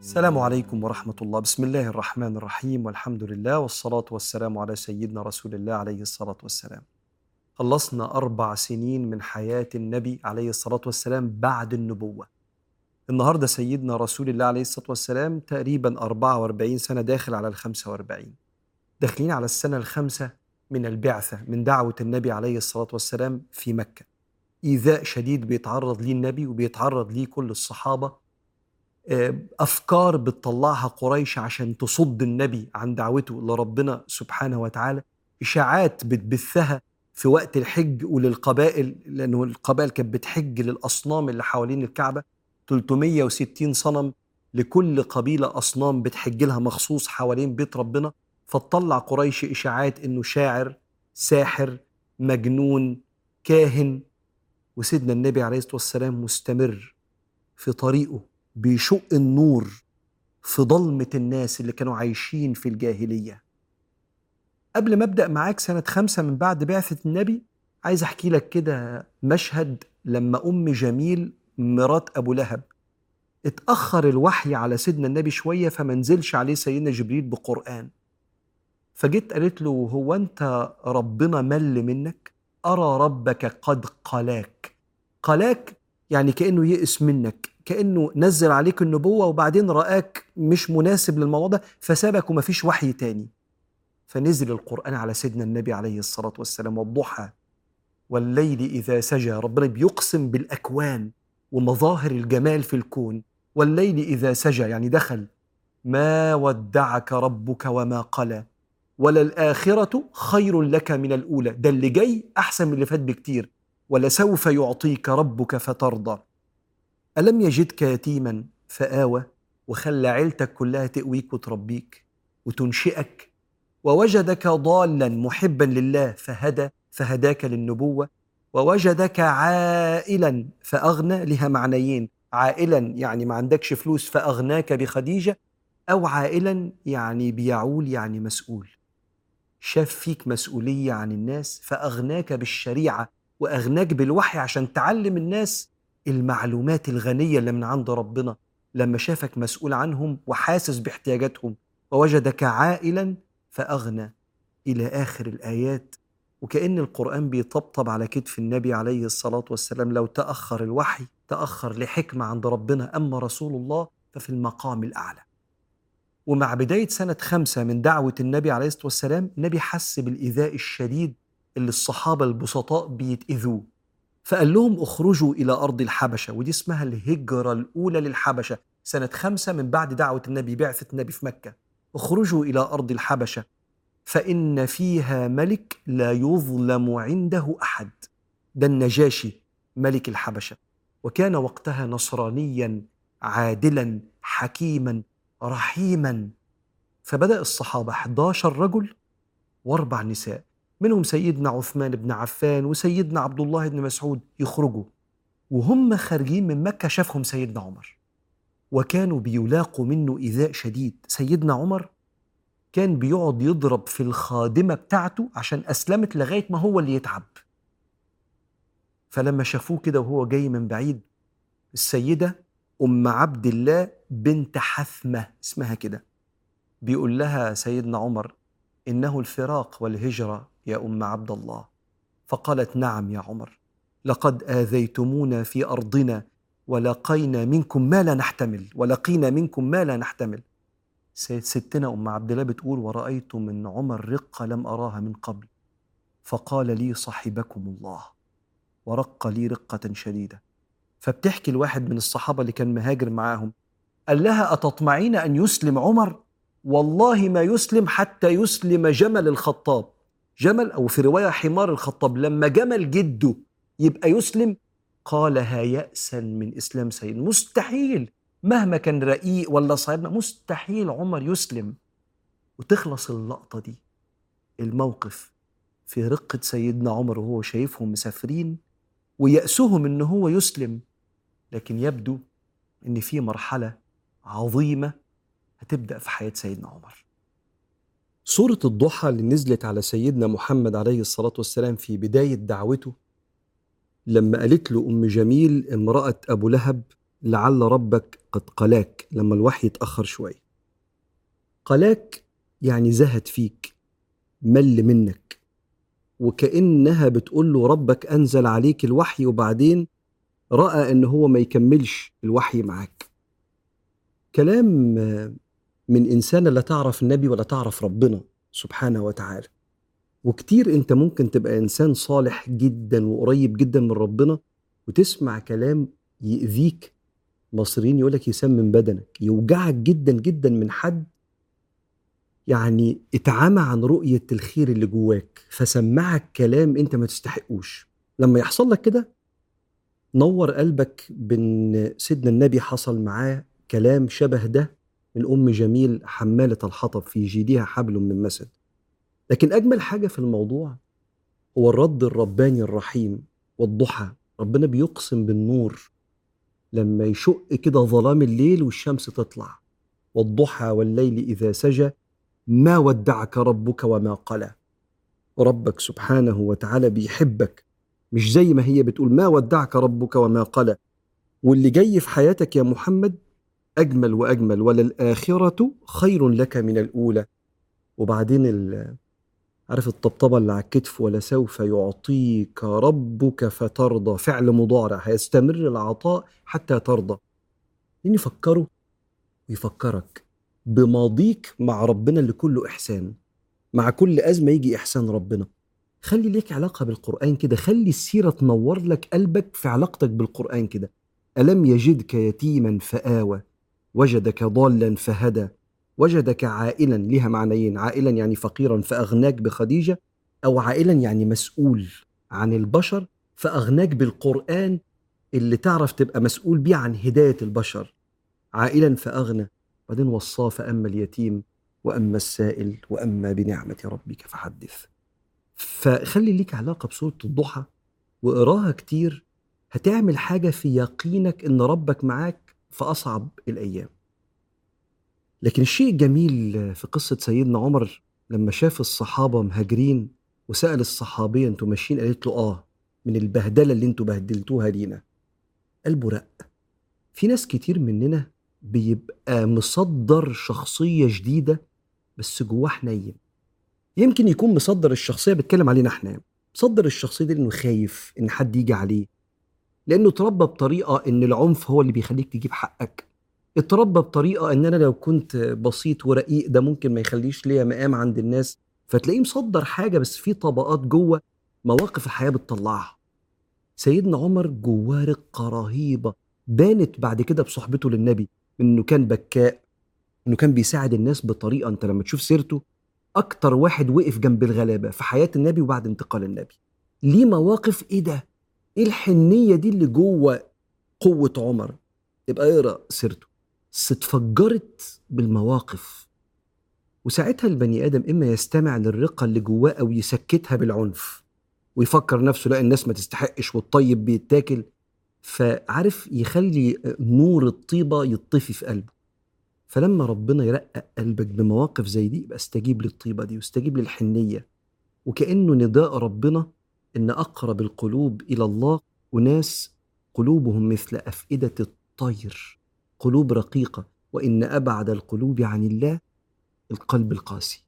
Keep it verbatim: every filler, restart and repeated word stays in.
السلام عليكم ورحمة الله. بسم الله الرحمن الرحيم، والحمد لله والصلاة والسلام على سيدنا رسول الله عليه الصلاة والسلام. خلصنا أربع سنين من حياة النبي عليه الصلاة والسلام بعد النبوة. النهاردة سيدنا رسول الله عليه الصلاة والسلام تقريبا أربعة وأربعين سنة، داخل على الخمسة وأربعين، داخلين على السنة الخامسة من البعثة، من دعوة النبي عليه الصلاة والسلام في مكة. إيذاء شديد بيتعرض ليه النبي وبيتعرض ليه كل الصحابة، أفكار بتطلعها قريش عشان تصد النبي عن دعوته لربنا سبحانه وتعالى، إشاعات بتبثها في وقت الحج وللقبائل، لأنه القبائل كانت بتحج للأصنام اللي حوالين الكعبة، ثلاثمائة وستين صنم، لكل قبيلة أصنام بتحج لها مخصوص حوالين بيت ربنا. فتطلع قريش إشاعات إنه شاعر، ساحر، مجنون، كاهن، وسيدنا النبي عليه الصلاة والسلام مستمر في طريقه، بيشق النور في ظلمة الناس اللي كانوا عايشين في الجاهلية. قبل ما أبدأ معاك سنة خمسة من بعد بعثة النبي، عايز أحكي لك كده مشهد لما أم جميل مرات أبو لهب اتأخر الوحي على سيدنا النبي شوية، فمنزلش عليه سيدنا جبريل بقرآن. فجيت قالت له: هو أنت ربنا مل منك؟ أرى ربك قد قلاك. قلاك يعني كأنه يئس منك، كأنه نزل عليك النبوة وبعدين رآك مش مناسب للموضوع فسابك وما فيش وحي تاني. فنزل القرآن على سيدنا النبي عليه الصلاة والسلام: والضحى والليل إذا سجى. ربنا بيقسم بالأكوان ومظاهر الجمال في الكون. والليل إذا سجى يعني دخل. ما ودعك ربك وما قلى، وللآخرة خير لك من الأولى. ده اللي جاي أحسن من اللي فات بكتير. ولسوف يعطيك ربك فترضى. ألم يجدك يتيما فآوى، وخلى عيلتك كلها تأويك وتربيك وتنشئك، ووجدك ضالا محبا لله فهدى، فهداك للنبوة، ووجدك عائلا فأغنى. لها معنيين: عائلا يعني ما عندكش فلوس فأغناك بخديجة، أو عائلا يعني بيعول، يعني مسؤول، شاف فيك مسؤولية عن الناس فأغناك بالشريعة وأغناك بالوحي عشان تعلم الناس المعلومات الغنية اللي من عند ربنا لما شافك مسؤول عنهم وحاسس باحتياجاتهم. ووجدك عائلا فأغنى، إلى آخر الآيات. وكأن القرآن بيطبطب على كتف النبي عليه الصلاة والسلام. لو تأخر الوحي تأخر لحكمة عند ربنا، أما رسول الله ففي المقام الأعلى. ومع بداية سنة خمسة من دعوة النبي عليه الصلاة والسلام، النبي حس بالإيذاء الشديد اللي الصحابة البسطاء بيتأذوه، فقال لهم: اخرجوا إلى أرض الحبشة. ودي اسمها الهجرة الأولى للحبشة، سنة خمسة من بعد دعوة النبي، بعثة النبي في مكة. اخرجوا إلى أرض الحبشة فإن فيها ملك لا يظلم عنده أحد. ده النجاشي ملك الحبشة، وكان وقتها نصرانيا عادلا حكيما رحيما. فبدأ الصحابة أحد عشر رجل وأربع نساء، منهم سيدنا عثمان بن عفان وسيدنا عبد الله بن مسعود، يخرجوا. وهم خارجين من مكة شافهم سيدنا عمر، وكانوا بيلاقوا منه إيذاء شديد. سيدنا عمر كان بيقعد يضرب في الخادمة بتاعته عشان أسلمت، لغاية ما هو اللي يتعب. فلما شافوه كده وهو جاي من بعيد، السيدة أم عبد الله بنت حثمة اسمها كده، بيقول لها سيدنا عمر: إنه الفراق والهجرة يا أم عبد الله. فقالت: نعم يا عمر، لقد آذيتمونا في أرضنا ولقينا منكم ما لا نحتمل ولقينا منكم ما لا نحتمل. ستنا أم عبد الله بتقول: ورأيت من عمر رقة لم أراها من قبل، فقال لي صاحبكم الله، ورق لي رقة شديدة. فبتحكي الواحد من الصحابة اللي كان مهاجر معاهم، قال لها: أتطمعين أن يسلم عمر؟ والله ما يسلم حتى يسلم جمل الخطاب. جمل، أو في رواية حمار الخطاب، لما جمل جده يبقى يسلم. قالها: يأسا من إسلام سيد، مستحيل، مهما كان رقيق ولا صاحبنا مستحيل عمر يسلم. وتخلص اللقطة دي، الموقف، في رقة سيدنا عمر وهو شايفهم مسافرين ويأسهم إن هو يسلم. لكن يبدو إن في مرحلة عظيمة هتبدأ في حياة سيدنا عمر. سورة الضحى اللي نزلت على سيدنا محمد عليه الصلاة والسلام في بداية دعوته، لما قالت له أم جميل امرأة أبو لهب: لعل ربك قد قلاك، لما الوحي اتأخر شوية. قلاك يعني زهد فيك، مل منك، وكأنها بتقول له ربك أنزل عليك الوحي وبعدين رأى أنه هو ما يكملش الوحي معاك. كلام من إنسان لا تعرف النبي ولا تعرف ربنا سبحانه وتعالى. وكتير أنت ممكن تبقى إنسان صالح جدا وقريب جدا من ربنا وتسمع كلام يؤذيك. مصريين يقولك يسمم بدنك، يوجعك جدا جدا من حد يعني اتعامى عن رؤية الخير اللي جواك فسمعك كلام أنت ما تستحقوش. لما يحصل لك كده نور قلبك. بن سيدنا النبي حصل معاه كلام شبه ده من أم جميل حمالة الحطب، في جيدها حبل من مسد. لكن أجمل حاجة في الموضوع هو الرد الرباني الرحيم. والضحى ربنا بيقسم بالنور لما يشق كده ظلام الليل والشمس تطلع. والضحى والليل إذا سجى ما ودعك ربك وما قلى. ربك سبحانه وتعالى بيحبك، مش زي ما هي بتقول ما ودعك ربك وما قلى. واللي جاي في حياتك يا محمد أجمل وأجمل، وللآخرة خير لك من الأولى. وبعدين ال عارف الطبطبة اللي على الكتف، ولسوف يعطيك ربك فترضى، فعل مضارع هيستمر العطاء حتى ترضى. لأن يفكره ويفكرك بماضيك مع ربنا اللي كله إحسان. مع كل أزمة يجي إحسان ربنا. خلي ليك علاقة بالقرآن كده، خلي السيرة تنور لك قلبك في علاقتك بالقرآن كده. ألم يجدك يتيما فآوى، وجدك ضالا فهدى، وجدك عائلا. لها معنيين، عائلا يعني فقيرا فأغناك بخديجة، أو عائلا يعني مسؤول عن البشر فأغناك بالقرآن اللي تعرف تبقى مسؤول بيه عن هداية البشر. عائلا فأغنى، بعدين وصاه فأما اليتيم وأما السائل وأما بنعمة ربك فحدث. فخلي ليك علاقة بسورة الضحى وقراها كتير، هتعمل حاجة في يقينك إن ربك معاك في أصعب الأيام. لكن الشيء الجميل في قصة سيدنا عمر لما شاف الصحابة مهاجرين وسأل الصحابية انتوا ماشيين؟ قالت له آه، من البهدلة اللي انتوا بهدلتوها لينا. قلبه رق. في ناس كتير مننا بيبقى مصدر شخصية جديدة بس جواه حنين. يمكن يكون مصدر الشخصية بيتكلم علينا احنا، مصدر الشخصية دي انه خايف ان حد يجي عليه، لانه اتربى بطريقة ان العنف هو اللي بيخليك تجيب حقك. اتربى بطريقة ان انا لو كنت بسيط ورقيق ده ممكن ما يخليش ليا مقام عند الناس. فتلاقيه مصدر حاجة بس في طبقات جوه مواقف الحياة بتطلعها. سيدنا عمر جواه رقة رهيبة بانت بعد كده بصحبته للنبي، انه كان بكاء، انه كان بيساعد الناس بطريقة. انت لما تشوف سيرته اكتر واحد وقف جنب الغلابة في حياة النبي وبعد انتقال النبي. ليه مواقف ايه ده؟ ايه الحنية دي اللي جوه قوة عمر؟ يبقى اقرأ سيرته. ستفجرت بالمواقف. وساعتها البني آدم إما يستمع للرقة اللي جواه أو يسكتها بالعنف ويفكر نفسه لا الناس ما تستحقش والطيب بيتاكل. فعارف يخلي نور الطيبة يطفي في قلبه. فلما ربنا يرقق قلبك بمواقف زي دي يبقى استجيب للطيبة دي واستجيب للحنية. وكأنه نداء ربنا إن أقرب القلوب إلى الله وناس قلوبهم مثل أفئدة الطير، قلوب رقيقة، وإن أبعد القلوب عن الله القلب القاسي.